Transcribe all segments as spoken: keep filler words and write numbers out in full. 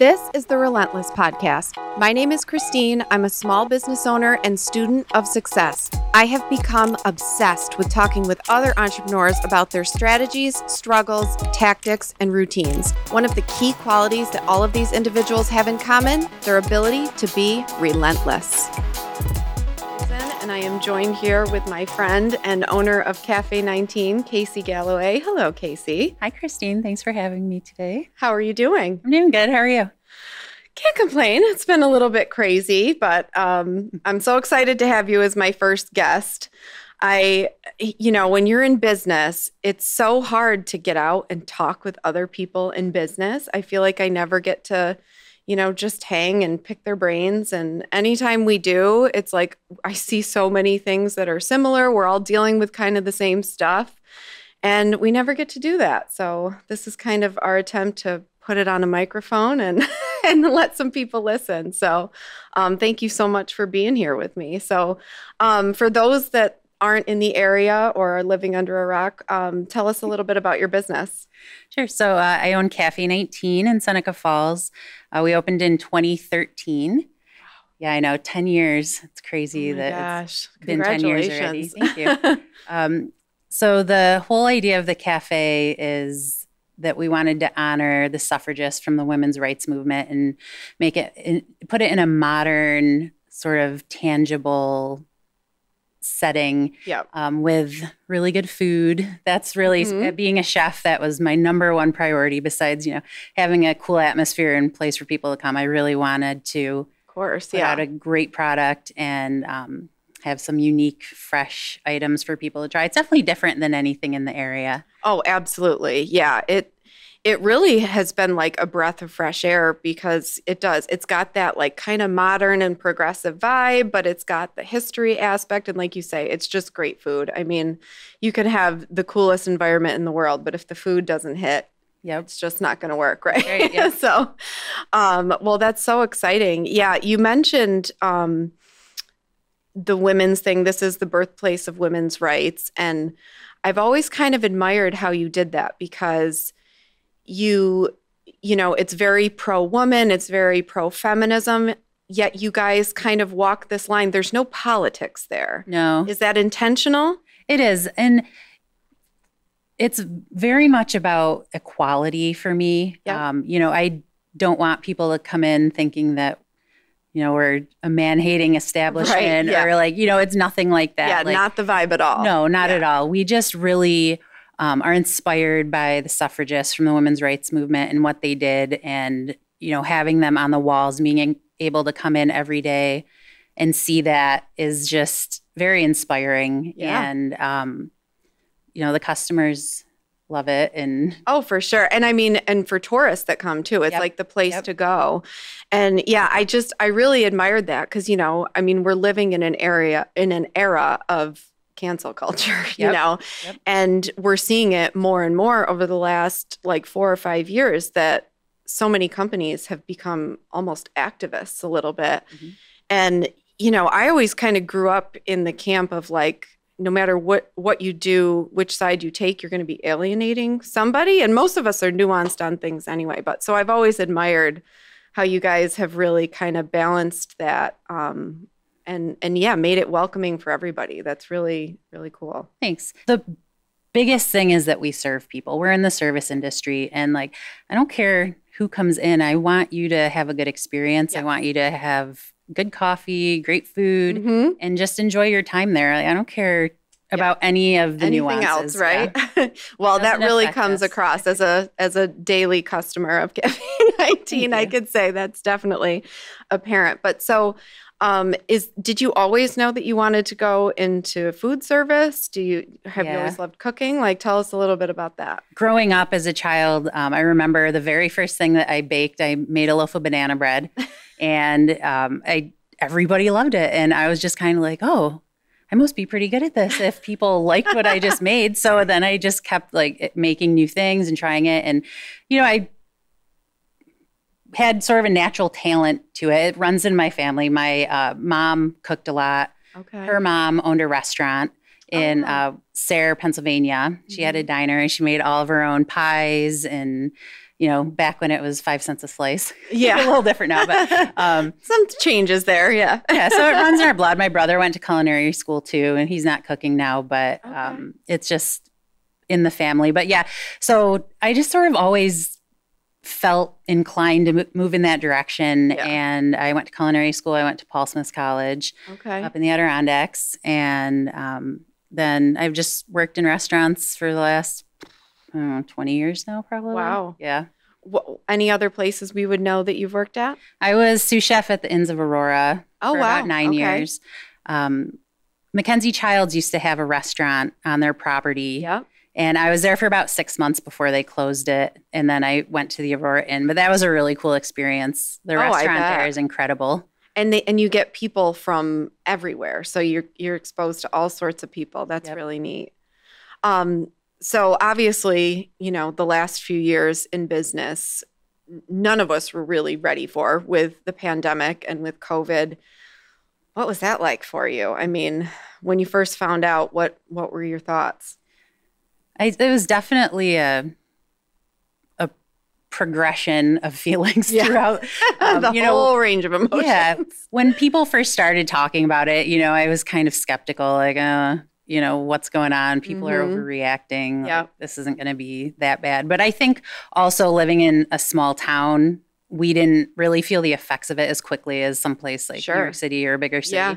This is the Relentless Podcast. My name is Christine. I'm a small business owner and student of success. I have become obsessed with talking with other entrepreneurs about their strategies, struggles, tactics, and routines. One of the key qualities that all of these individuals have in common, their ability to be relentless. And I am joined here with my friend and owner of Cafe nineteen, Casey Galloway. Hello, Casey. Hi, Christine. Thanks for having me today. How are you doing? I'm doing good. How are you? Can't complain. It's been a little bit crazy, but um, I'm so excited to have you as my first guest. I, you know, when you're in business, it's so hard to get out and talk with other people in business. I feel like I never get to you know, just hang and pick their brains. And anytime we do, it's like I see so many things that are similar. We're all dealing with kind of the same stuff, and we never get to do that. So this is kind of our attempt to put it on a microphone and, and let some people listen. So um, thank you so much for being here with me. So um, for those that aren't in the area or are living under a rock, um, tell us a little bit about your business. Sure. So uh, I own Cafe nineteen in Seneca Falls. Uh, we opened in twenty thirteen. Yeah, I know, ten years. It's crazy oh that gosh. It's been ten years already. Thank you. um, so the whole idea of the cafe is that we wanted to honor the suffragists from the women's rights movement and make it, in, put it in a modern sort of tangible setting yep. um, with really good food. That's really, mm-hmm. being a chef, that was my number one priority besides, you know, having a cool atmosphere and place for people to come. I really wanted to of course, put yeah. out a great product and um, have some unique, fresh items for people to try. It's definitely different than anything in the area. Oh, absolutely. Yeah. It It really has been like a breath of fresh air because it does. It's got that like kind of modern and progressive vibe, but it's got the history aspect. And like you say, it's just great food. I mean, you can have the coolest environment in the world, but if the food doesn't hit, yeah, it's just not going to work, right? right yeah. So, um, well, that's so exciting. Yeah, you mentioned um, the women's thing. This is the birthplace of women's rights. And I've always kind of admired how you did that because You, you know, it's very pro-woman, it's very pro-feminism, yet you guys kind of walk this line. There's no politics there. No. Is that intentional? It is. And it's very much about equality for me. Yeah. Um, you know, I don't want people to come in thinking that, you know, we're a man-hating establishment right, yeah. or like, you know, it's nothing like that. Yeah, like, not the vibe at all. No, not yeah. at all. We just really Um, are inspired by the suffragists from the women's rights movement and what they did, and you know, having them on the walls, being able to come in every day and see that is just very inspiring. Yeah. And um, you know, the customers love it, and oh, for sure. And I mean, and for tourists that come too, it's yep. like the place yep. to go. And yeah, I just I really admired that because you know, I mean, we're living in an area in an era of cancel culture, you yep. know, yep. and we're seeing it more and more over the last like four or five years that so many companies have become almost activists a little bit. Mm-hmm. And, you know, I always kind of grew up in the camp of like, no matter what, what you do, which side you take, you're going to be alienating somebody. And most of us are nuanced on things anyway. But so I've always admired how you guys have really kind of balanced that, um, And and yeah, made it welcoming for everybody. That's really, really cool. Thanks. The biggest thing is that we serve people. We're in the service industry, and like, I don't care who comes in. I want you to have a good experience. Yeah. I want you to have good coffee, great food, mm-hmm. and just enjoy your time there. Like, I don't care about yeah. any of the Anything nuances. Else, right? Yeah. Well, that really comes us. across as a as a daily customer of Cafe nineteen. I could say that's definitely apparent. But so Um, is did you always know that you wanted to go into food service? Do you have yeah. you always loved cooking? Like, tell us a little bit about that. Growing up as a child, um, I remember the very first thing that I baked. I made a loaf of banana bread, and um, I everybody loved it. And I was just kind of like, oh, I must be pretty good at this if people liked what I just made. So then I just kept like making new things and trying it, and you know, I had sort of a natural talent to it. It runs in my family. My uh, mom cooked a lot. Okay. Her mom owned a restaurant in oh, wow. uh, Sayre, Pennsylvania. Mm-hmm. She had a diner, and she made all of her own pies and you know, back when it was five cents a slice. Yeah. It's a little different now, but um, some changes there. Yeah. Yeah. So it runs in our blood. My brother went to culinary school too, and he's not cooking now, but okay. um, it's just in the family. But yeah, so I just sort of always felt inclined to move in that direction. Yeah. And I went to culinary school. I went to Paul Smith College okay. up in the Adirondacks. And um, then I've just worked in restaurants for the last I don't know, twenty years now, probably. Wow. Yeah. Well, any other places we would know that you've worked at? I was sous chef at the Inns of Aurora oh, for wow. about nine okay. years. Um, Mackenzie Childs used to have a restaurant on their property. Yep. And I was there for about six months before they closed it. And then I went to the Aurora Inn. But that was a really cool experience. The oh, restaurant there is incredible. And they, and you get people from everywhere. So you're you're exposed to all sorts of people. That's yep. really neat. Um, so obviously, you know, the last few years in business, none of us were really ready for with the pandemic and with COVID. What was that like for you? I mean, when you first found out, what what were your thoughts? I, it was definitely a a progression of feelings yeah. throughout um, the you know, whole range of emotions. Yeah, when people first started talking about it, you know, I was kind of skeptical, like, uh, you know, what's going on? People mm-hmm. are overreacting. Yep. Like, this isn't going to be that bad. But I think also living in a small town, we didn't really feel the effects of it as quickly as someplace like sure. New York City or a bigger city. Yeah.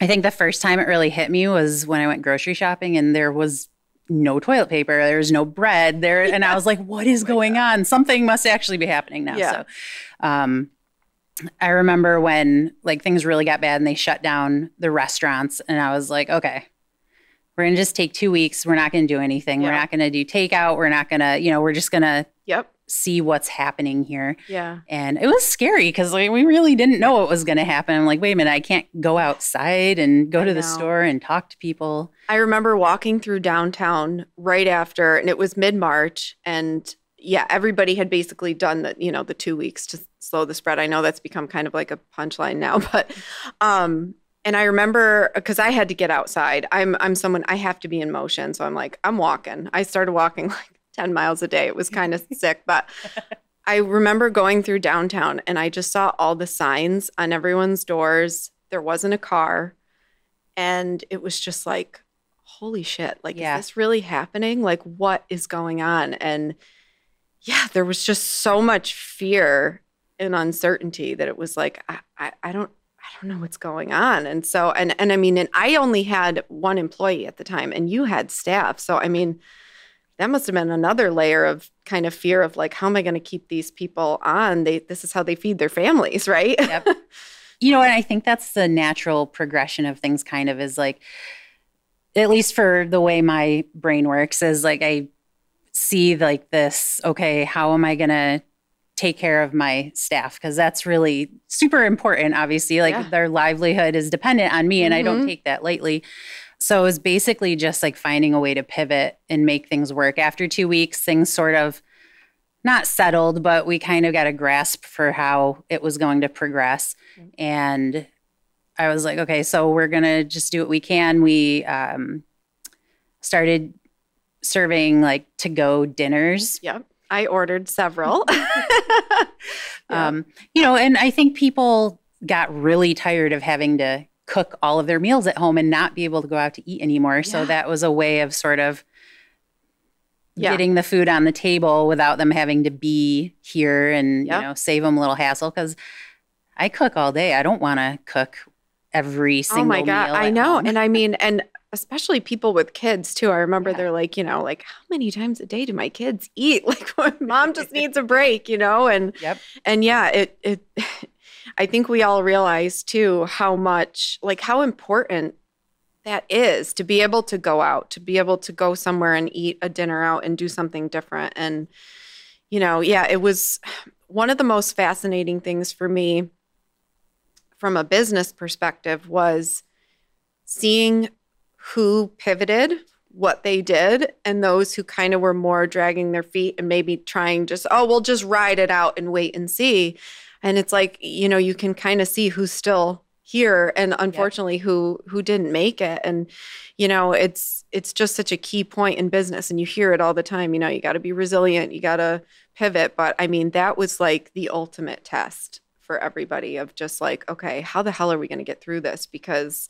I think the first time it really hit me was when I went grocery shopping and there was no toilet paper, there's no bread there. And I was like, what is going on? Something must actually be happening now. Yeah. So um, I remember when like things really got bad and they shut down the restaurants and I was like, okay, we're going to just take two weeks. We're not going to do anything. Yeah. We're not going to do takeout. We're not going to, you know, we're just going to yep. see what's happening here. Yeah. And it was scary because like, we really didn't know what was going to happen. I'm like, wait a minute, I can't go outside and go I to the know. store and talk to people. I remember walking through downtown right after, and it was mid-March, and yeah, everybody had basically done the, you know, the two weeks to slow the spread. I know that's become kind of like a punchline now, but um, and I remember because I had to get outside. I'm I'm someone I have to be in motion, so I'm like I'm walking. I started walking like ten miles a day. It was kind of sick, but I remember going through downtown and I just saw all the signs on everyone's doors. There wasn't a car. And it was just like, holy shit. Like, yeah. is this really happening? Like, what is going on? And yeah, there was just so much fear and uncertainty that it was like, I, I, I don't, I don't know what's going on. And so, and, and I mean, and I only had one employee at the time and you had staff. So, I mean, that must have been another layer of kind of fear of like, how am I going to keep these people on? They, this is how they feed their families, right? Yep. You know, and I think that's the natural progression of things kind of is like, at least for the way my brain works is like, I see like this, okay, how am I going to take care of my staff? Because that's really super important, obviously. Like yeah. their livelihood is dependent on me and mm-hmm. I don't take that lightly. So it was basically just like finding a way to pivot and make things work. After two weeks, things sort of not settled, but we kind of got a grasp for how it was going to progress. Mm-hmm. And I was like, okay, so we're going to just do what we can. We um, started serving like to-go dinners. Yep. I ordered several. yeah. um, you know, and I think people got really tired of having to cook all of their meals at home and not be able to go out to eat anymore. Yeah. So that was a way of sort of yeah. getting the food on the table without them having to be here and, yep. you know, save them a little hassle. Because I cook all day. I don't want to cook every single meal. Oh, my God. I know. Home. And I mean, and especially people with kids, too. I remember yeah. they're like, you know, like, how many times a day do my kids eat? Like, mom just needs a break, you know? And, yep. and yeah, it it – I think we all realize, too, how much, like how important that is to be able to go out, to be able to go somewhere and eat a dinner out and do something different. And, you know, yeah, it was one of the most fascinating things for me from a business perspective was seeing who pivoted, what they did, and those who kind of were more dragging their feet and maybe trying just, oh, we'll just ride it out and wait and see. And it's like, you know, you can kind of see who's still here and unfortunately yeah. who who didn't make it. And, you know, it's it's just such a key point in business, and you hear it all the time. You know, you got to be resilient, you got to pivot. But I mean, that was like the ultimate test for everybody of just like, okay, how the hell are we going to get through this? Because,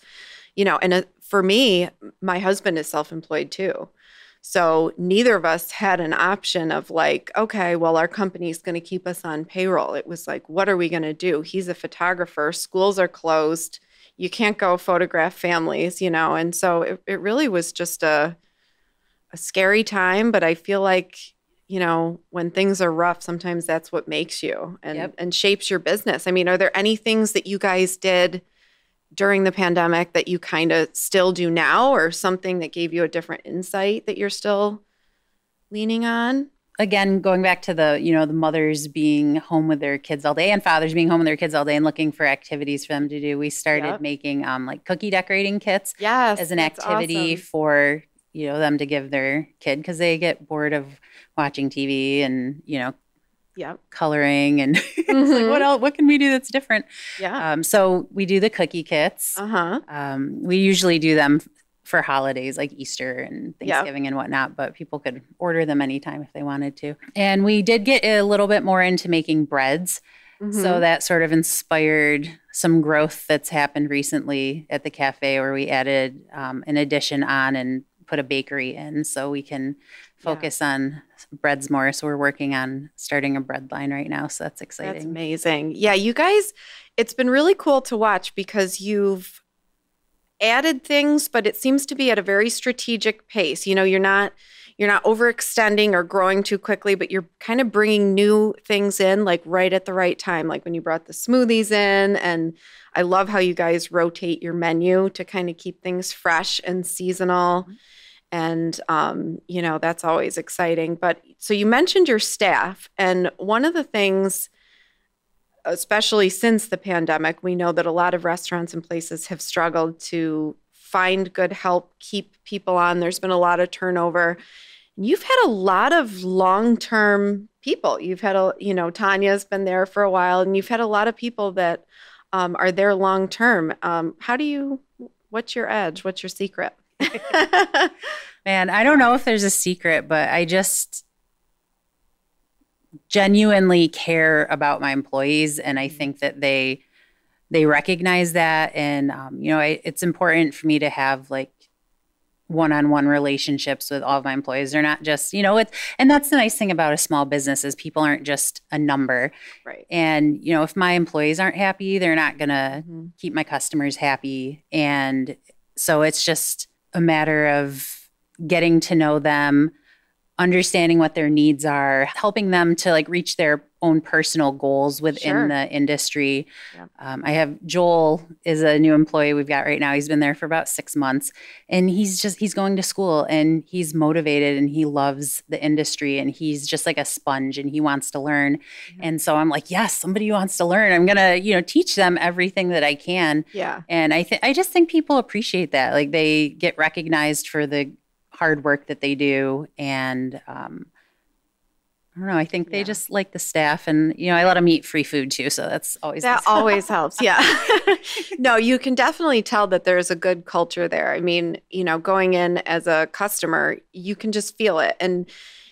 you know, and for me, my husband is self-employed too. So neither of us had an option of like, okay, well, our company's going to keep us on payroll. It was like, what are we going to do? He's a photographer. Schools are closed. You can't go photograph families, you know. And so it, it really was just a a scary time. But I feel like, you know, when things are rough, sometimes that's what makes you and, yep. and shapes your business. I mean, are there any things that you guys did during the pandemic that you kind of still do now, or something that gave you a different insight that you're still leaning on? Again, going back to the, you know, the mothers being home with their kids all day and fathers being home with their kids all day and looking for activities for them to do. We started yep. making um, like cookie decorating kits yes, as an activity awesome. for, you know, them to give their kid, because they get bored of watching T V and, you know, yeah, coloring and it's like, what else? What can we do that's different? Yeah. Um, so we do the cookie kits. Uh huh. Um, we usually do them for holidays like Easter and Thanksgiving yeah. and whatnot, but people could order them anytime if they wanted to. And we did get a little bit more into making breads. Mm-hmm. So that sort of inspired some growth that's happened recently at the cafe, where we added um, an addition on and put a bakery in so we can focus yeah. on breads more. So we're working on starting a bread line right now. So that's exciting. That's amazing. Yeah, you guys, it's been really cool to watch, because you've added things, but it seems to be at a very strategic pace. You know, you're not you're not overextending or growing too quickly, but you're kind of bringing new things in like right at the right time, like when you brought the smoothies in. And I love how you guys rotate your menu to kind of keep things fresh and seasonal. Mm-hmm. And, um, you know, that's always exciting. But so you mentioned your staff. And one of the things, especially since the pandemic, we know that a lot of restaurants and places have struggled to find good help, keep people on. There's been a lot of turnover. And you've had a lot of long-term people. You've had, a, you know, Tanya's been there for a while, and you've had a lot of people that um, are there long-term. Um, how do you, what's your edge? What's your secret? Man, I don't know if there's a secret, but I just genuinely care about my employees, and I think that they they recognize that. And um, you know, I, it's important for me to have like one-on-one relationships with all of my employees. They're not just, you know, it's, and that's the nice thing about a small business is people aren't just a number. Right. And, you know, if my employees aren't happy, they're not gonna mm-hmm. keep my customers happy, and so it's just a matter of getting to know them, understanding what their needs are, helping them to like reach their own personal goals within sure. the industry. Yeah. Um, I have Joel is a new employee we've got right now. He's been there for about six months and he's just, he's going to school and he's motivated and he loves the industry and he's just like a sponge and he wants to learn. Mm-hmm. And so I'm like, yes, somebody wants to learn. I'm going to, you know, teach them everything that I can. Yeah. And I think, I just think people appreciate that. Like they get recognized for the hard work that they do. And, um, I don't know. I think they yeah. just like the staff, and, you know, I let them eat free food too. So that's always, that nice. always helps. Yeah. No, you can definitely tell that there's a good culture there. I mean, you know, going in as a customer, you can just feel it. And,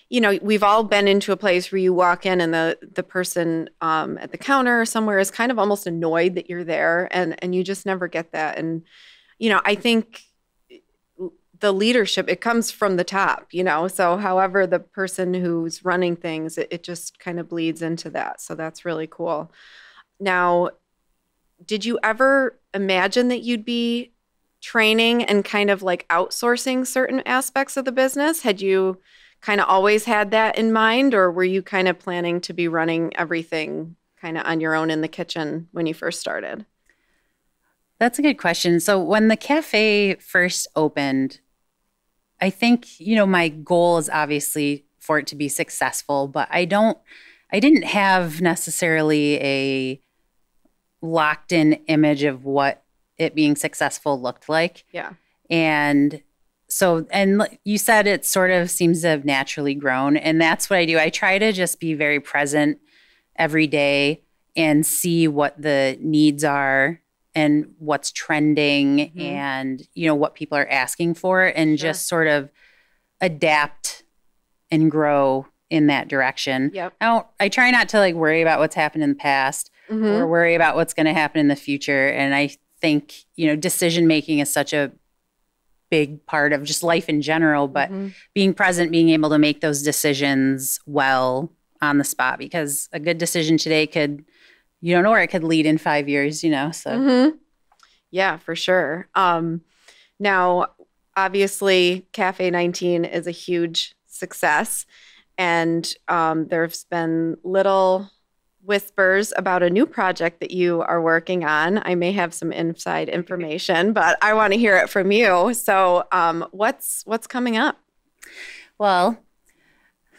you know, we've all been into a place where you walk in and the, the person um, at the counter or somewhere is kind of almost annoyed that you're there, and, and you just never get that. And, you know, I think the leadership, it comes from the top, you know, so however the person who's running things, it, it just kind of bleeds into that. So that's really cool. Now, did you ever imagine that you'd be training and kind of like outsourcing certain aspects of the business? Had you kind of always had that in mind, or were you kind of planning to be running everything kind of on your own in the kitchen when you first started? That's a good question. So when the cafe first opened, I think, you know, my goal is obviously for it to be successful, but I don't, I didn't have necessarily a locked in image of what it being successful looked like. Yeah. And so, and you said it sort of seems to have naturally grown, and that's what I do. I try to just be very present every day and see what the needs are and what's trending mm-hmm. and, you know, what people are asking for, and sure. just sort of adapt and grow in that direction. Yep. I don't, I try not to like worry about what's happened in the past mm-hmm. or worry about what's going to happen in the future. And I think, you know, decision-making is such a big part of just life in general, but mm-hmm. being present, being able to make those decisions well on the spot, because a good decision today could, you don't know where it could lead in five years, you know, so. Mm-hmm. Yeah, for sure. Um, now, obviously, Cafe nineteen is a huge success, and um, there's been little whispers about a new project that you are working on. I may have some inside information, but I want to hear it from you. So um, what's what's coming up? Well,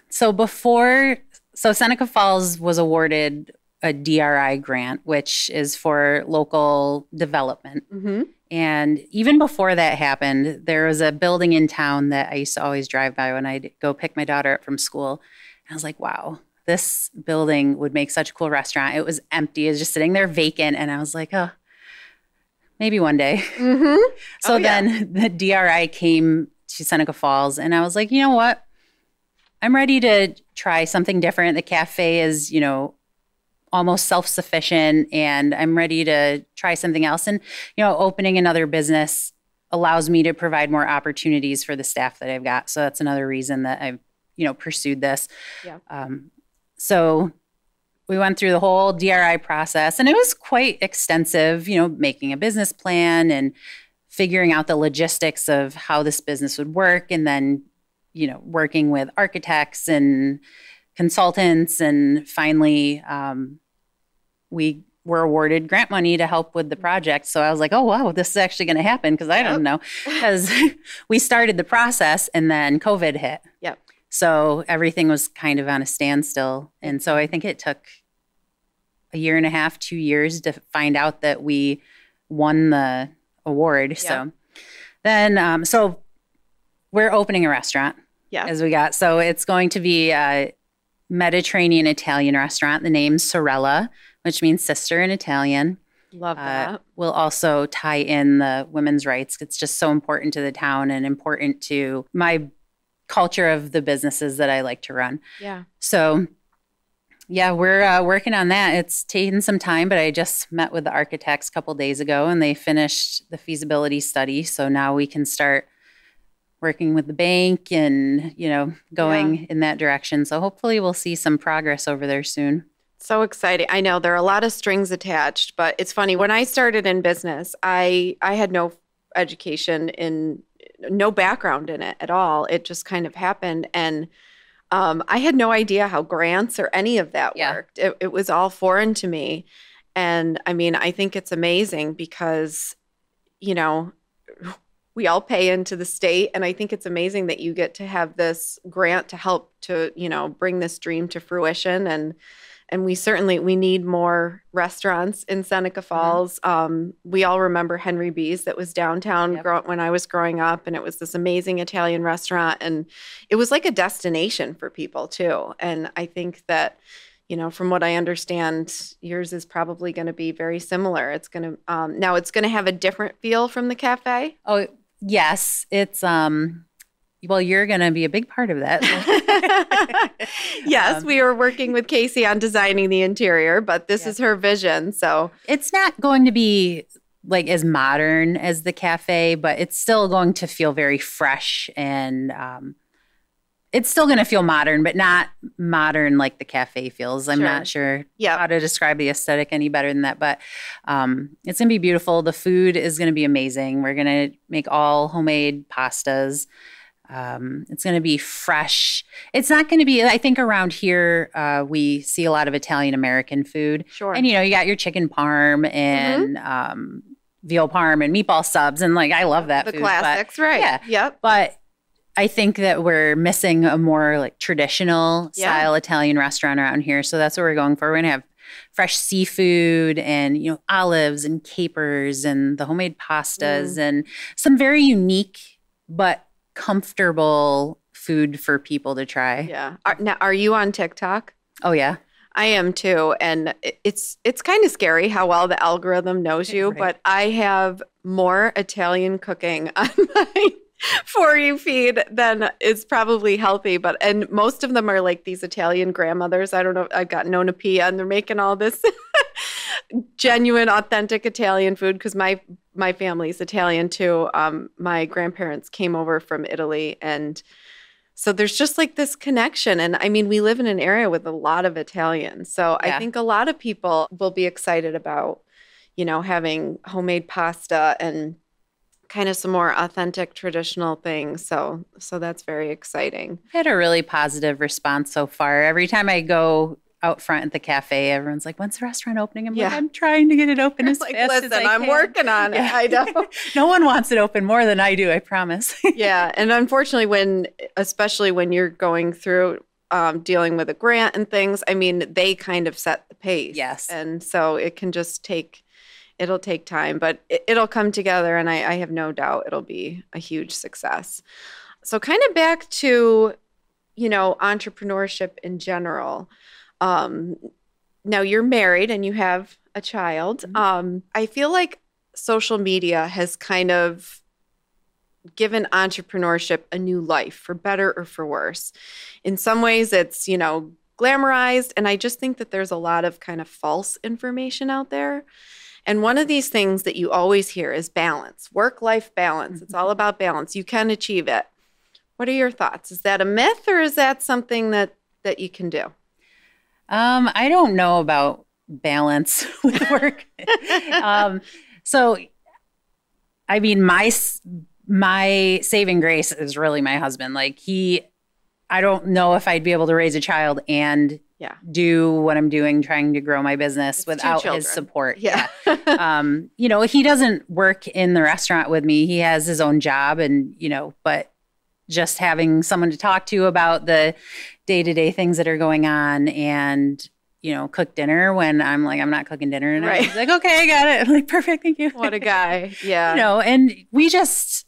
so before, so Seneca Falls was awarded a D R I grant, which is for local development. Mm-hmm. And even before that happened, there was a building in town that I used to always drive by when I'd go pick my daughter up from school. And I was like, wow, this building would make such a cool restaurant. It was empty. It was just sitting there vacant. And I was like, oh, maybe one day. Mm-hmm. So oh, yeah. then the D R I came to Seneca Falls, and I was like, you know what? I'm ready to try something different. The cafe is, you know, almost self-sufficient, and I'm ready to try something else. And, you know, opening another business allows me to provide more opportunities for the staff that I've got. So that's another reason that I've, you know, pursued this. Yeah. Um, so we went through the whole D R I process, and it was quite extensive, you know, making a business plan and figuring out the logistics of how this business would work. And then, you know, working with architects and consultants, and finally um, we were awarded grant money to help with the project. So I was like, oh, wow, this is actually going to happen, because I yep. don't know. Because we started the process and then COVID hit. Yep. So everything was kind of on a standstill. And so I think it took a year and a half, two years to find out that we won the award. Yep. So then, um, so we're opening a restaurant yep. as we got. So it's going to be uh, Mediterranean Italian restaurant. The name Sorella, which means sister in Italian. Love that. Uh, we'll also tie in the women's rights. It's just so important to the town and important to my culture of the businesses that I like to run. Yeah. So, yeah, we're uh, working on that. It's taken some time, but I just met with the architects a couple days ago, and they finished the feasibility study. So now we can start working with the bank and, you know, going yeah. in that direction. So hopefully we'll see some progress over there soon. So exciting. I know there are a lot of strings attached, but it's funny. When I started in business, I, I had no education in, no background in it at all. It just kind of happened. And um, I had no idea how grants or any of that yeah. worked. It, it was all foreign to me. And I mean, I think it's amazing because, you know, we all pay into the state, and I think it's amazing that you get to have this grant to help to, you know, bring this dream to fruition. And and we certainly we need more restaurants in Seneca Falls. Mm-hmm. Um, we all remember Henry B's that was downtown yep. grow- when I was growing up, and it was this amazing Italian restaurant, and it was like a destination for people too. And I think that, you know, from what I understand, yours is probably going to be very similar. It's going to um, now it's going to have a different feel from the cafe. Oh. It- Yes, it's, um, well, you're going to be a big part of that. Yes, um, we are working with Casey on designing the interior, but this yeah. is her vision, so. It's not going to be like as modern as the cafe, but it's still going to feel very fresh, and um, it's still going to feel modern, but not modern like the cafe feels. I'm sure. not sure yep. how to describe the aesthetic any better than that, but um, it's going to be beautiful. The food is going to be amazing. We're going to make all homemade pastas. Um, it's going to be fresh. It's not going to be, I think around here, uh, we see a lot of Italian-American food. Sure. And, you know, you got your chicken parm and mm-hmm. um, veal parm and meatball subs, and, like, I love that the food. The classics, but, right. Yeah. Yep. But I think that we're missing a more like traditional style yeah. Italian restaurant around here. So that's what we're going for. We're going to have fresh seafood and, you know, olives and capers and the homemade pastas mm. and some very unique but comfortable food for people to try. Yeah. Are, now, are you on TikTok? Oh, yeah. I am too. And it's it's kind of scary how well the algorithm knows you, right. But I have more Italian cooking on my For You feed than is probably healthy. But and most of them are like these Italian grandmothers. I don't know. I've got Nona Pia and they're making all this genuine, authentic Italian food because my my family's Italian too. Um, my grandparents came over from Italy and so there's just like this connection. And I mean, we live in an area with a lot of Italians. So yeah. I think a lot of people will be excited about, you know, having homemade pasta and kind of some more authentic traditional things. So so that's very exciting. I've had a really positive response so far. Every time I go out front at the cafe, everyone's like, when's the restaurant opening? I'm yeah. like, I'm trying to get it open as like, fast listen, as I I'm can. Working on it. Yeah. I know. No one wants it open more than I do, I promise. Yeah. And unfortunately, when, especially when you're going through um, dealing with a grant and things, I mean, they kind of set the pace. Yes. And so it can just take, it'll take time, but it, it'll come together. And I, I have no doubt it'll be a huge success. So kind of back to, you know, entrepreneurship in general. Um, now you're married and you have a child. Mm-hmm. Um, I feel like social media has kind of given entrepreneurship a new life, for better or for worse. In some ways it's, you know, glamorized. And I just think that there's a lot of kind of false information out there. And one of these things that you always hear is balance, work-life balance. Mm-hmm. It's all about balance. You can achieve it. What are your thoughts? Is that a myth or is that something that, that you can do? Um, I don't know about balance with work. um, so, I mean, my my saving grace is really my husband. Like he, I don't know if I'd be able to raise a child and yeah. do what I'm doing, trying to grow my business it's without his support. Yeah, yeah. um, you know, he doesn't work in the restaurant with me. He has his own job, and you know, but just having someone to talk to about the day-to-day things that are going on and, you know, cook dinner when I'm like, I'm not cooking dinner. And right. I'm like, okay, I got it. I'm like, perfect. Thank you. What a guy. Yeah. You know, and we just,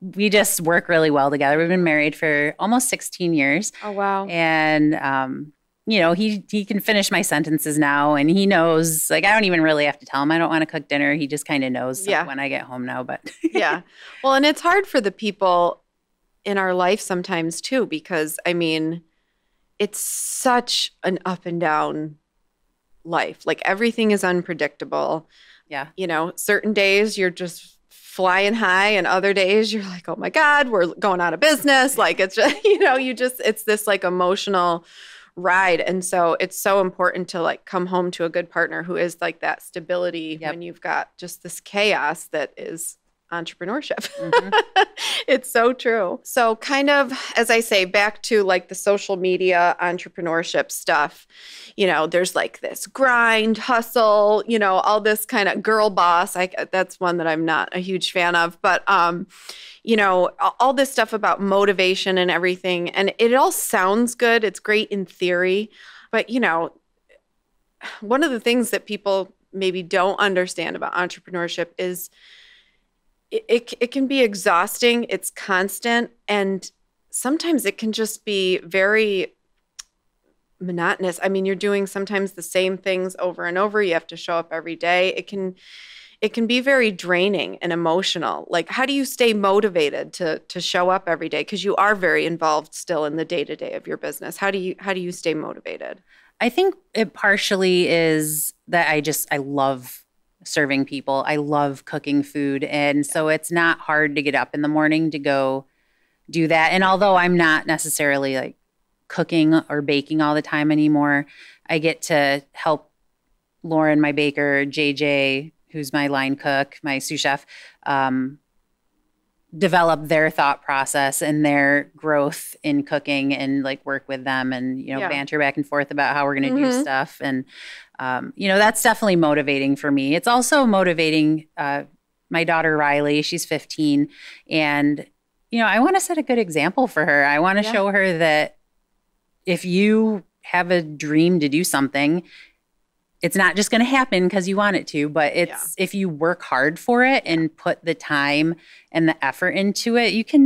we just work really well together. We've been married for almost sixteen years. Oh, wow. And, um, you know, he, he can finish my sentences now and he knows, like, I don't even really have to tell him I don't want to cook dinner. He just kind of knows yeah. when I get home now, but. Yeah. Well, and it's hard for the people in our life sometimes too, because I mean, it's such an up and down life. Like everything is unpredictable. Yeah. You know, certain days you're just flying high and other days you're like, oh my God, we're going out of business. Like it's just, you know, you just, it's this like emotional ride. And so it's so important to like come home to a good partner who is like that stability yep. when you've got just this chaos that is entrepreneurship. Mm-hmm. It's so true. So kind of, as I say, back to like the social media entrepreneurship stuff, you know, there's like this grind, hustle, you know, all this kind of girl boss. I, that's one that I'm not a huge fan of, but, um, you know, all this stuff about motivation and everything. And it all sounds good. It's great in theory, but you know, one of the things that people maybe don't understand about entrepreneurship is It, it it can be exhausting, it's constant, and sometimes it can just be very monotonous. I mean, you're doing sometimes the same things over and over. You have to show up every day. It can it can be very draining and emotional. Like, how do you stay motivated to to show up every day? Because you are very involved still in the day-to-day of your business. How do you how do you stay motivated? I think it partially is that I just I love serving people. I love cooking food. And so it's not hard to get up in the morning to go do that. And although I'm not necessarily like cooking or baking all the time anymore, I get to help Lauren, my baker, J J, who's my line cook, my sous chef, um, develop their thought process and their growth in cooking and like work with them and, you know, yeah. banter back and forth about how we're going to mm-hmm. do stuff. And, um, you know, that's definitely motivating for me. It's also motivating, uh, my daughter, Riley, she's fifteen and, you know, I want to set a good example for her. I want to yeah. show her that if you have a dream to do something, it's not just going to happen because you want it to, but it's yeah. if you work hard for it and put the time and the effort into it, you can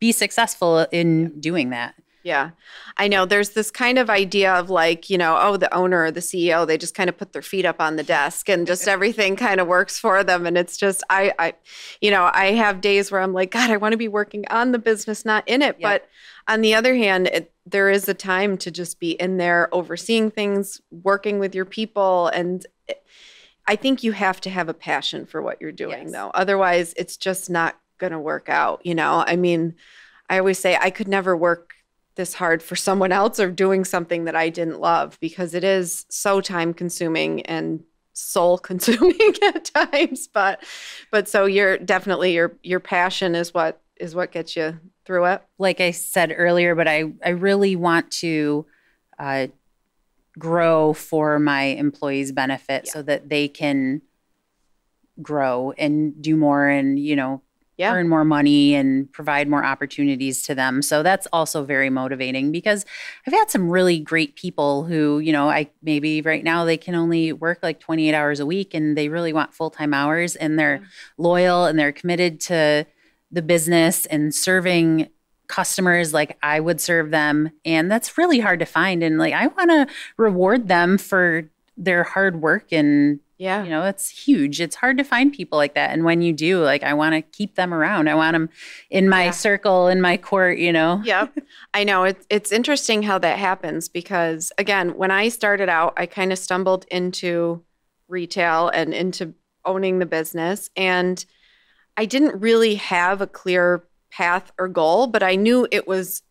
be successful in doing that. Yeah. I know there's this kind of idea of like, you know, oh, the owner or the C E O, they just kind of put their feet up on the desk and just everything kind of works for them. And it's just, I, I, you know, I have days where I'm like, God, I want to be working on the business, not in it. Yeah. But on the other hand, it, there is a time to just be in there overseeing things, working with your people. And it, I think you have to have a passion for what you're doing, yes. though. Otherwise, it's just not going to work out. You know, I mean, I always say I could never work this hard for someone else or doing something that I didn't love because it is so time consuming and soul consuming at times. But, but so you're definitely your, your passion is what is what gets you through it. Like I said earlier, but I, I really want to, uh, grow for my employees' benefit yeah. so that they can grow and do more and, you know, yeah. earn more money and provide more opportunities to them. So that's also very motivating because I've had some really great people who, you know, I maybe right now they can only work like twenty-eight hours a week and they really want full-time hours and they're yeah. loyal and they're committed to the business and serving customers like I would serve them. And that's really hard to find. And like, I want to reward them for their hard work. And, yeah. you know, it's huge. It's hard to find people like that. And when you do, like, I want to keep them around. I want them in my yeah. circle, in my court, you know? Yeah. I know. It's, it's interesting how that happens because, again, when I started out, I kind of stumbled into retail and into owning the business. And I didn't really have a clear path or goal, but I knew it was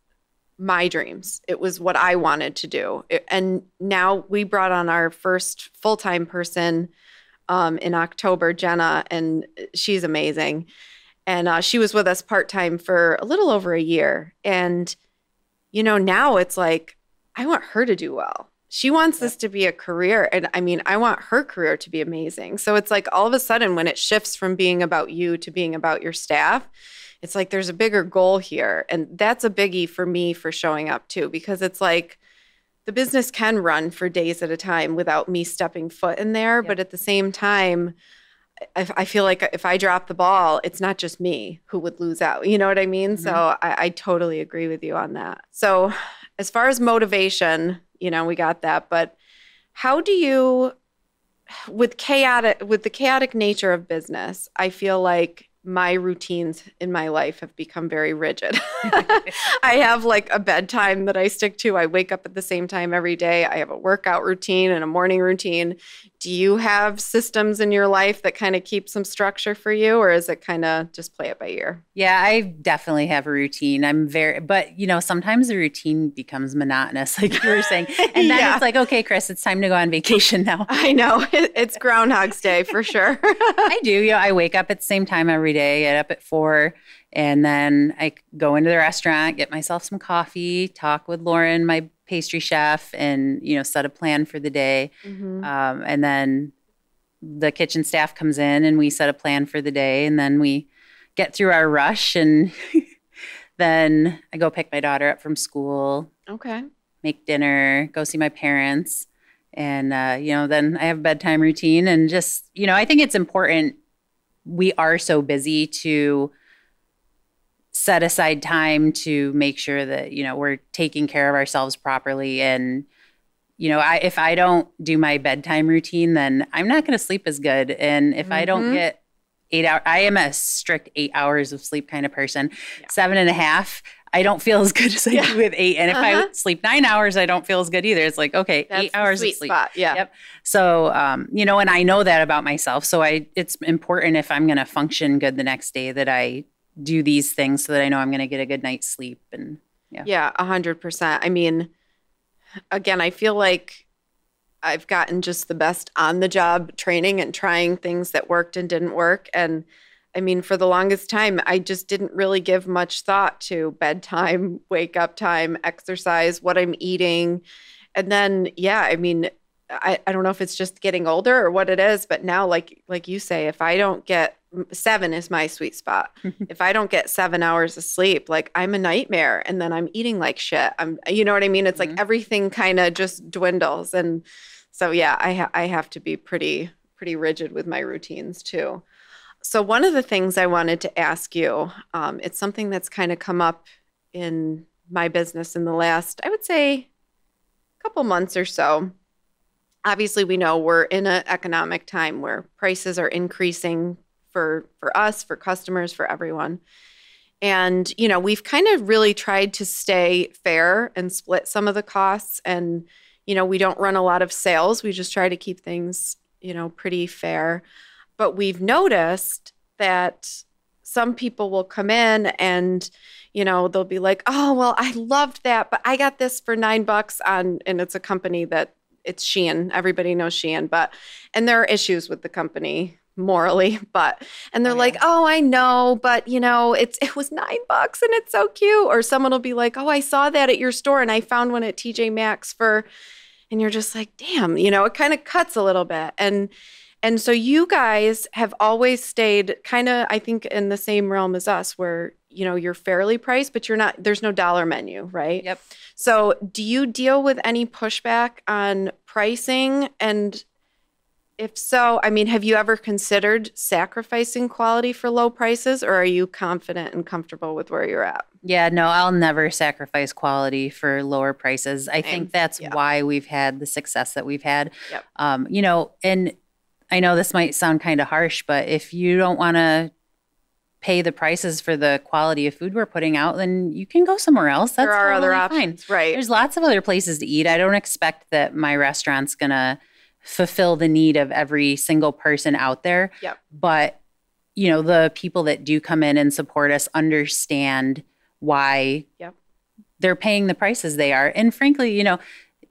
my dreams. It was what I wanted to do. It, and now we brought on our first full-time person um, in October, Jenna, and she's amazing. And uh, she was with us part-time for a little over a year. And, you know, now it's like, I want her to do well. She wants this to be a career. And I mean, I want her career to be amazing. So it's like all of a sudden when it shifts from being about you to being about your staff, it's like there's a bigger goal here. And that's a biggie for me for showing up too, because it's like the business can run for days at a time without me stepping foot in there. Yep. But at the same time, I, I feel like if I drop the ball, it's not just me who would lose out. You know what I mean? Mm-hmm. So I, I totally agree with you on that. So as far as motivation, you know, we got that. But how do you, with chaotic, with the chaotic nature of business, I feel like my routines in my life have become very rigid. I have like a bedtime that I stick to. I wake up at the same time every day. I have a workout routine and a morning routine. Do you have systems in your life that kind of keep some structure for you, or is it kind of just play it by ear? Yeah, I definitely have a routine. I'm very, but you know, sometimes the routine becomes monotonous, like you were saying. And then yeah. it's like, okay, Chris, it's time to go on vacation now. I know. It's Groundhog's Day for sure. I do. You know, I wake up at the same time every day. Day, get up at four, and then I go into the restaurant, get myself some coffee, talk with Lauren, my pastry chef, and, you know, set a plan for the day. Mm-hmm. Um, and then the kitchen staff comes in and we set a plan for the day, and then we get through our rush, and then I go pick my daughter up from school. Okay. Make dinner, go see my parents. And, uh, you know, then I have a bedtime routine, and just, you know, I think it's important. We are so busy to set aside time to make sure that, you know, we're taking care of ourselves properly. And, you know, I, if I don't do my bedtime routine, then I'm not going to sleep as good. And if mm-hmm. I don't get eight hours, I am a strict eight hours of sleep kind of person, yeah. seven and a half. I don't feel as good as I yeah. do with eight. And if uh-huh. I sleep nine hours, I don't feel as good either. It's like, okay, that's eight hours sweet of sleep. Spot. Yeah. Yep. So, um, you know, and I know that about myself. So I, it's important if I'm going to function good the next day that I do these things so that I know I'm going to get a good night's sleep. And yeah. Yeah. A hundred percent. I mean, again, I feel like I've gotten just the best on the job training and trying things that worked and didn't work. And I mean, for the longest time, I just didn't really give much thought to bedtime, wake up time, exercise, what I'm eating. And then, yeah, I mean, I, I don't know if it's just getting older or what it is, but now, like like you say, if I don't get – seven is my sweet spot. If I don't get seven hours of sleep, like I'm a nightmare, and then I'm eating like shit. I'm, you know what I mean? It's mm-hmm. like everything kind of just dwindles. And so, yeah, I, ha- I have to be pretty pretty rigid with my routines too. So one of the things I wanted to ask you, um, it's something that's kind of come up in my business in the last, I would say, couple months or so. Obviously, we know we're in an economic time where prices are increasing for, for us, for customers, for everyone. And, you know, we've kind of really tried to stay fair and split some of the costs. And, you know, we don't run a lot of sales. We just try to keep things, you know, pretty fair. But we've noticed that some people will come in and, you know, they'll be like, oh, well, I loved that, but I got this for nine bucks on, and it's a company that it's Shein. Everybody knows Shein, but, and there are issues with the company morally, but, and they're oh, yeah. like, oh, I know, but, you know, it's, it was nine bucks and it's so cute. Or someone will be like, oh, I saw that at your store and I found one at T J Maxx for, and you're just like, damn, you know, it kind of cuts a little bit. And, and so you guys have always stayed kind of, I think, in the same realm as us where, you know, you're fairly priced, but you're not, there's no dollar menu, right? Yep. So do you deal with any pushback on pricing? And if so, I mean, have you ever considered sacrificing quality for low prices, or are you confident and comfortable with where you're at? Yeah, no, I'll never sacrifice quality for lower prices. I Same. think that's yeah. why we've had the success that we've had. Yep. Um, you know, and I know this might sound kind of harsh, but if you don't want to pay the prices for the quality of food we're putting out, then you can go somewhere else. That's there are other options, fine. Right? There's lots of other places to eat. I don't expect that my restaurant's going to fulfill the need of every single person out there. Yep. But, you know, the people that do come in and support us understand why yep. they're paying the prices they are. And frankly, you know,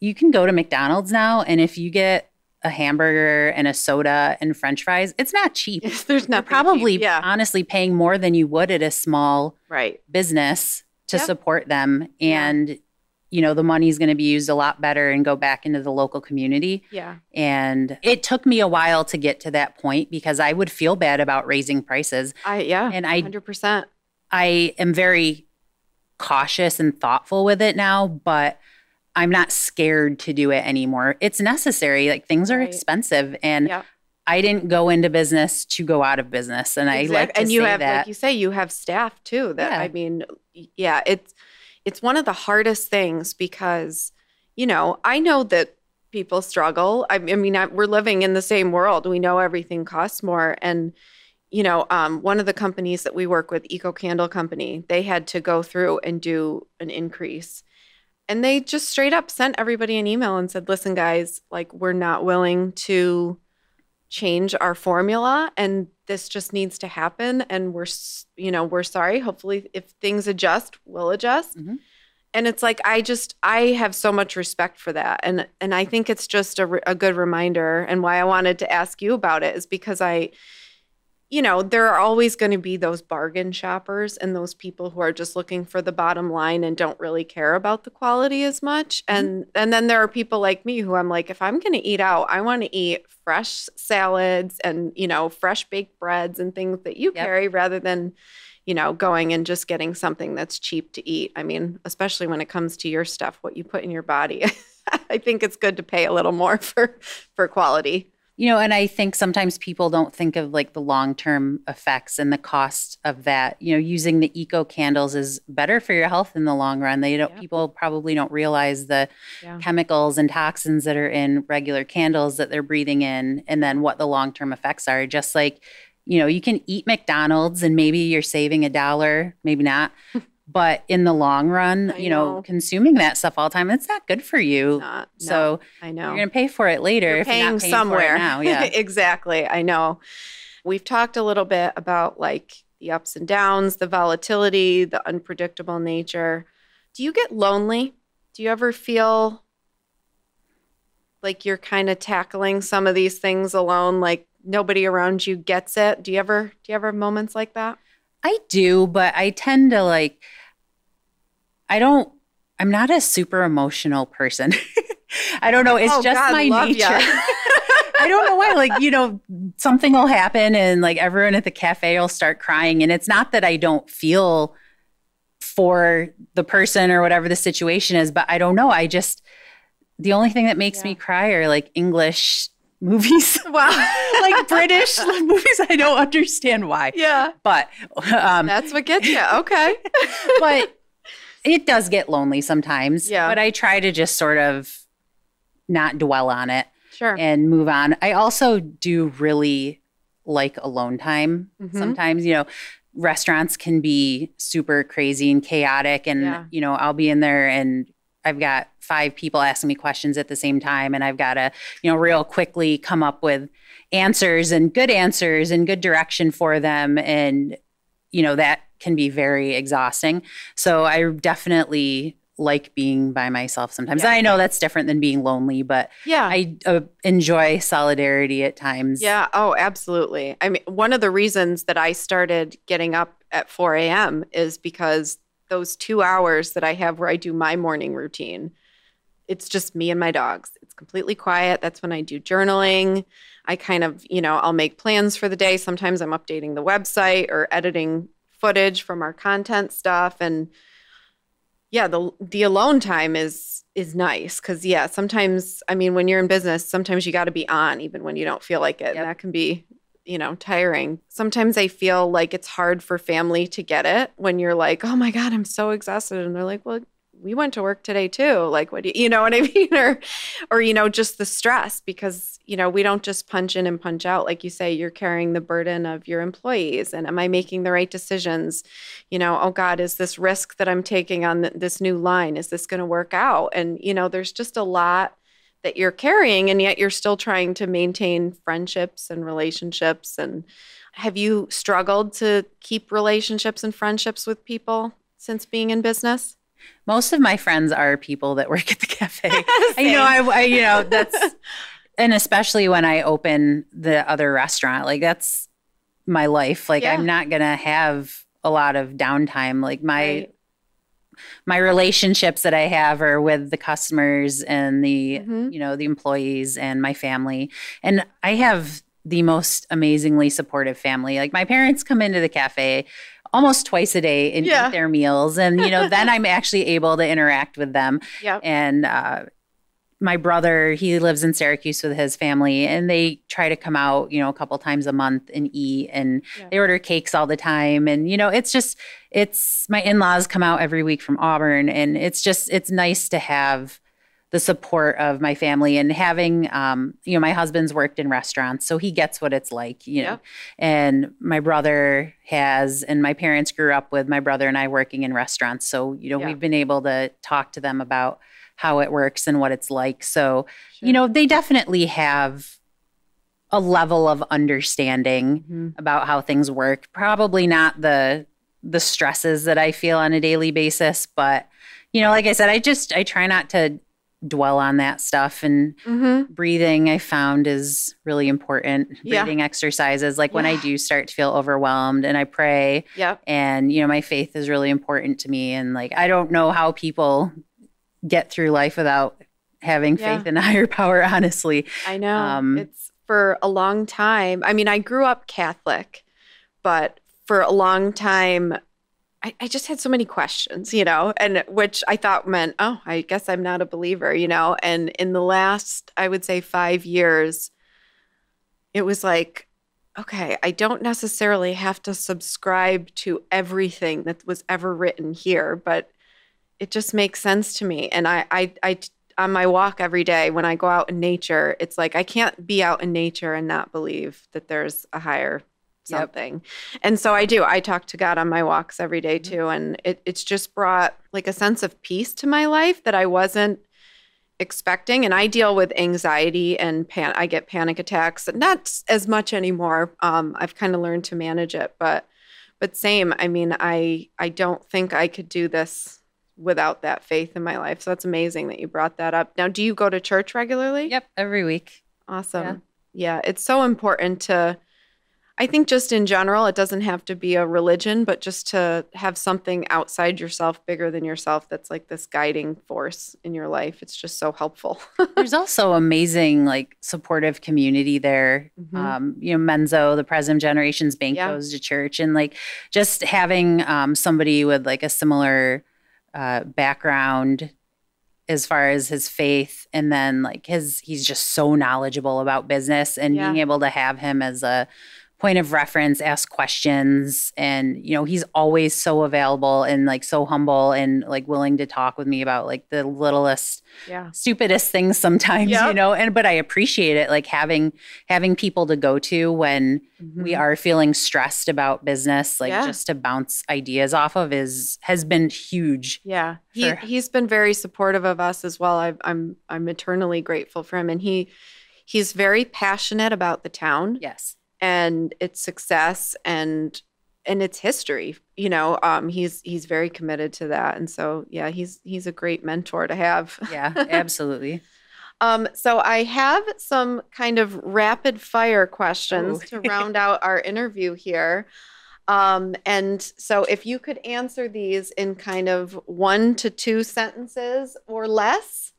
you can go to McDonald's now, and if you get a hamburger and a soda and French fries, it's not cheap. There's not probably cheap. Yeah. honestly paying more than you would at a small right. business to yep. support them. And, yeah. you know, the money's going to be used a lot better and go back into the local community. Yeah. And it took me a while to get to that point because I would feel bad about raising prices. I yeah. And I one hundred percent. I am very cautious and thoughtful with it now, but I'm not scared to do it anymore. It's necessary. Like, things are right. expensive. And yep. I didn't go into business to go out of business. And exactly. I like to and you say have, that. Like you say, you have staff too. That yeah. I mean, yeah, it's it's one of the hardest things because, you know, I know that people struggle. I, I mean, I, we're living in the same world. We know everything costs more. And, you know, um, one of the companies that we work with, Eco Candle Company, they had to go through and do an increase. And they just straight up sent everybody an email and said, listen, guys, like, we're not willing to change our formula, and this just needs to happen. And we're, you know, we're sorry. Hopefully if things adjust, we'll adjust. Mm-hmm. And it's like, I just, I have so much respect for that. And and I think it's just a, a good reminder. And why I wanted to ask you about it is because I, you know, there are always going to be those bargain shoppers and those people who are just looking for the bottom line and don't really care about the quality as much. And mm-hmm. and then there are people like me who I'm like, if I'm going to eat out, I want to eat fresh salads and, you know, fresh baked breads and things that you yep. carry rather than, you know, going and just getting something that's cheap to eat. I mean, especially when it comes to your stuff, what you put in your body, I think it's good to pay a little more for, for quality. You know, and I think sometimes people don't think of, like, the long-term effects and the cost of that. You know, using the eco candles is better for your health in the long run. They don't. Yeah. People probably don't realize the yeah. chemicals and toxins that are in regular candles that they're breathing in, and then what the long-term effects are. Just like, you know, you can eat McDonald's and maybe you're saving a dollar, maybe not. But in the long run, I you know, know, consuming that stuff all the time, it's not good for you. Not, no, so I know. You're going to pay for it later you're if paying you're not paying somewhere. For it now. Yeah. Exactly. I know. We've talked a little bit about, like, the ups and downs, the volatility, the unpredictable nature. Do you get lonely? Do you ever feel like you're kind of tackling some of these things alone, like nobody around you gets it? Do you ever do you ever have moments like that? I do, but I tend to, like, I don't, I'm not a super emotional person. I don't know. It's oh, just God, my nature. I don't know why. Like, you know, something will happen and, like, everyone at the cafe will start crying. And it's not that I don't feel for the person or whatever the situation is, but I don't know. I just, the only thing that makes yeah. me cry are, like, English movies. Wow. Like British movies. I don't understand why. Yeah. But um, that's what gets you. Okay. But it does get lonely sometimes. Yeah. But I try to just sort of not dwell on it. Sure. And move on. I also do really like alone time. Mm-hmm. Sometimes, you know, restaurants can be super crazy and chaotic. And, yeah. you know, I'll be in there and I've got five people asking me questions at the same time. And I've got to, you know, real quickly come up with answers and good answers and good direction for them. And, you know, that can be very exhausting. So I definitely like being by myself sometimes. Yeah. I know that's different than being lonely, but yeah. I uh, enjoy solidarity at times. Yeah. Oh, absolutely. I mean, one of the reasons that I started getting up at four a.m. is because those two hours that I have where I do my morning routine, it's just me and my dogs. It's completely quiet. That's when I do journaling. I kind of, you know, I'll make plans for the day. Sometimes I'm updating the website or editing footage from our content stuff. And yeah, the the alone time is is nice because, yeah, sometimes, I mean, when you're in business, sometimes you got to be on even when you don't feel like it. Yep. And that can be, you know, tiring. Sometimes I feel like it's hard for family to get it when you're like, oh, my God, I'm so exhausted. And they're like, well, we went to work today, too. Like, what do you, you know what I mean? Or, or, you know, just the stress because, you know, we don't just punch in and punch out. Like you say, you're carrying the burden of your employees. And am I making the right decisions? You know, oh, God, is this risk that I'm taking on th- this new line? Is this going to work out? And, you know, there's just a lot that you're carrying. And yet you're still trying to maintain friendships and relationships. And have you struggled to keep relationships and friendships with people since being in business? Most of my friends are people that work at the cafe. I know, I, I, you know, that's, and especially when I open the other restaurant, like that's my life. Like yeah. I'm not going to have a lot of downtime. Like my, right. my relationships that I have are with the customers and the, mm-hmm. you know, the employees and my family. And I have the most amazingly supportive family. Like my parents come into the cafe almost twice a day and yeah. eat their meals. And, you know, then I'm actually able to interact with them. Yep. And uh, my brother, he lives in Syracuse with his family and they try to come out, you know, a couple times a month and eat and yeah. they order cakes all the time. And, you know, it's just, it's my in-laws come out every week from Auburn and it's just, it's nice to have the support of my family and having, um, you know, my husband's worked in restaurants, so he gets what it's like, you know, yeah. and my brother has, and my parents grew up with my brother and I working in restaurants. So, you know, yeah. we've been able to talk to them about how it works and what it's like. So, sure. you know, they definitely have a level of understanding mm-hmm. about how things work. Probably not the, the stresses that I feel on a daily basis, but, you know, like I said, I just, I try not to dwell on that stuff and mm-hmm. breathing I found is really important. Breathing yeah. exercises. Like yeah. when I do start to feel overwhelmed and I pray yep. and, you know, my faith is really important to me. And like, I don't know how people get through life without having yeah. faith in a higher power, honestly. I know um, it's for a long time. I mean, I grew up Catholic, but for a long time, I just had so many questions, you know, and which I thought meant, oh, I guess I'm not a believer, you know. And in the last, I would say, five years, it was like, okay, I don't necessarily have to subscribe to everything that was ever written here, but it just makes sense to me. And I, I, I on my walk every day, when I go out in nature, it's like I can't be out in nature and not believe that there's a higher something. Yep. And so I do. I talk to God on my walks every day too. And it, it's just brought like a sense of peace to my life that I wasn't expecting. And I deal with anxiety and pan- I get panic attacks. Not as much anymore. Um, I've kind of learned to manage it. But but same. I mean, I I don't think I could do this without that faith in my life. So that's amazing that you brought that up. Now, do you go to church regularly? Yep, every week. Awesome. Yeah, yeah it's so important to I think just in general, it doesn't have to be a religion, but just to have something outside yourself, bigger than yourself, that's like this guiding force in your life. It's just so helpful. There's also amazing, like, supportive community there. Mm-hmm. Um, you know, Menzo, the president of Generations Bank, yeah. goes to church. And, like, just having um, somebody with, like, a similar uh, background as far as his faith and then, like, his he's just so knowledgeable about business and yeah. being able to have him as a point of reference, ask questions. And, you know, he's always so available and like so humble and like willing to talk with me about like the littlest, yeah. stupidest things sometimes, yep. you know, and, but I appreciate it. Like having, having people to go to when mm-hmm. we are feeling stressed about business, like yeah. just to bounce ideas off of is, has been huge. Yeah. He, for- he's been very supportive of us as well. I've, I'm, I'm eternally grateful for him. And he, he's very passionate about the town. Yes. And its success and and its history, you know, um, he's he's very committed to that, and so yeah, he's he's a great mentor to have. Yeah, absolutely. um, so I have some kind of rapid fire questions oh. to round out our interview here, um, and so if you could answer these in kind of one to two sentences or less,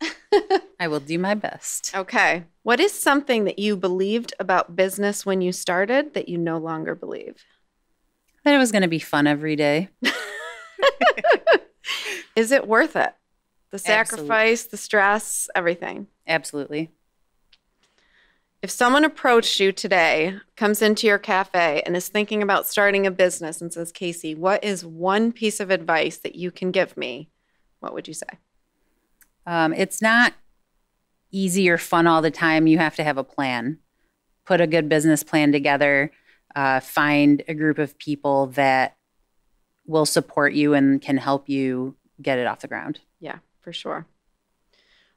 I will do my best. Okay. What is something that you believed about business when you started that you no longer believe? That it was going to be fun every day. Is it worth it? The sacrifice, Absolutely. The stress, everything. Absolutely. If someone approached you today, comes into your cafe and is thinking about starting a business and says, Casey, what is one piece of advice that you can give me? What would you say? Um, it's not easy or fun all the time. You have to have a plan. Put a good business plan together. Uh, find a group of people that will support you and can help you get it off the ground. Yeah, for sure.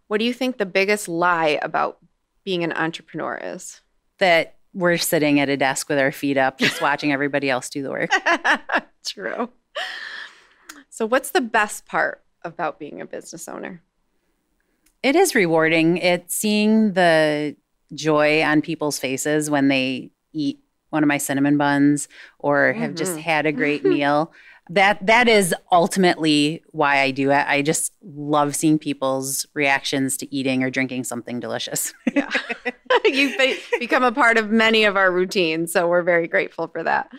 What do you think the biggest lie about being an entrepreneur is? That we're sitting at a desk with our feet up, just watching everybody else do the work. True. So what's the best part about being a business owner? It is rewarding. It's seeing the joy on people's faces when they eat one of my cinnamon buns or have mm-hmm. just had a great meal. That that is ultimately why I do it. I just love seeing people's reactions to eating or drinking something delicious. Yeah. You've be- become a part of many of our routines, so we're very grateful for that.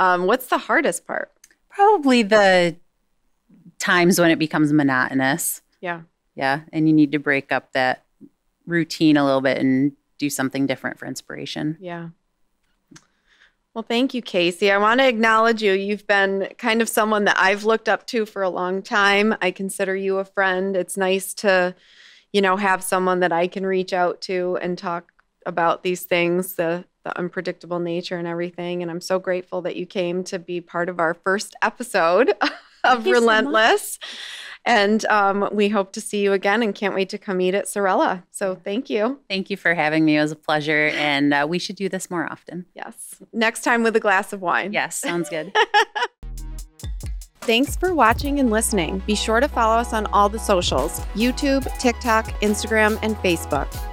Um, what's the hardest part? Probably the times when it becomes monotonous. Yeah. Yeah, and you need to break up that routine a little bit and do something different for inspiration. Yeah. Well, thank you, Casey. I want to acknowledge you. You've been kind of someone that I've looked up to for a long time. I consider you a friend. It's nice to, you know, have someone that I can reach out to and talk about these things, the, the unpredictable nature and everything. And I'm so grateful that you came to be part of our first episode of Relentless. So and um, we hope to see you again and can't wait to come eat at Sorella. So thank you. Thank you for having me. It was a pleasure. And uh, we should do this more often. Yes. Next time with a glass of wine. Yes. Sounds good. Thanks for watching and listening. Be sure to follow us on all the socials, YouTube, TikTok, Instagram, and Facebook.